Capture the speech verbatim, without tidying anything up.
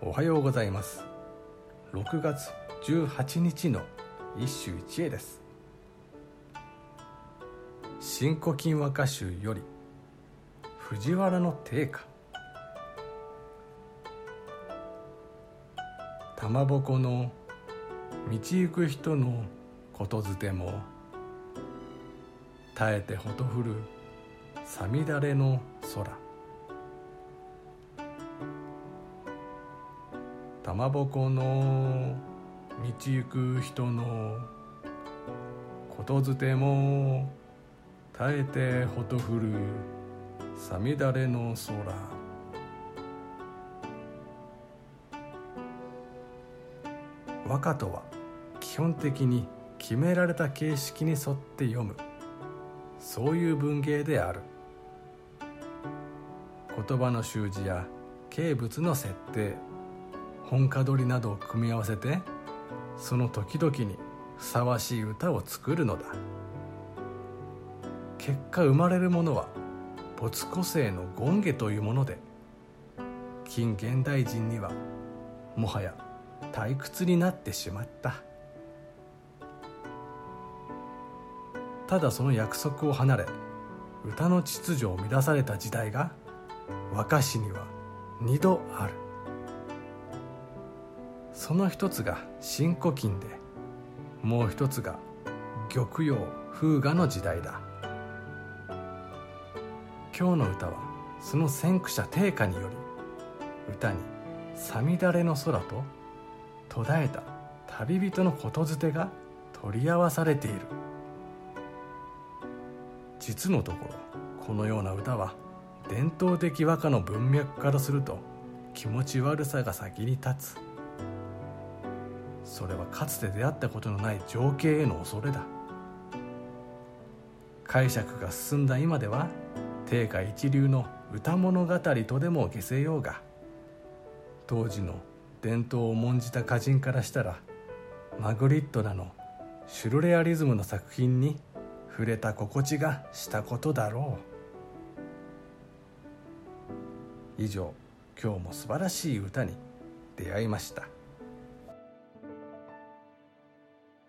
おはようございます。ろくがつじゅうはちにちの一首一会です。新古今和歌集より藤原の定家。玉鉾の道行く人のことづても、耐えてほとふるさみだれの空。玉鉾の道行く人のことづても、耐えてほとふるさみだれの空。和歌とは基本的に決められた形式に沿って読む、そういう文芸である。言葉の習字や景物の設定、本歌取りなどを組み合わせて、その時々にふさわしい歌を作るのだ。結果生まれるものは没個性の権化というもので、近現代人にはもはや退屈になってしまった。ただその約束を離れ、歌の秩序を乱された時代が和歌詩には二度ある。その一つが新古今で、もう一つが玉葉風雅の時代だ。今日の歌はその先駆者定家により、歌にさみだれの空と途絶えた旅人のことづてが取り合わされている。実のところ、このような歌は伝統的和歌の文脈からすると気持ち悪さが先に立つ。それはかつて出会ったことのない情景への恐れだ。解釈が進んだ今では、定家一流の歌物語とでも下せようが、当時の伝統を重んじた歌人からしたら、マグリットなのシュルレアリズムの作品に触れた心地がしたことだろう。以上、今日も素晴らしい歌に出会いました。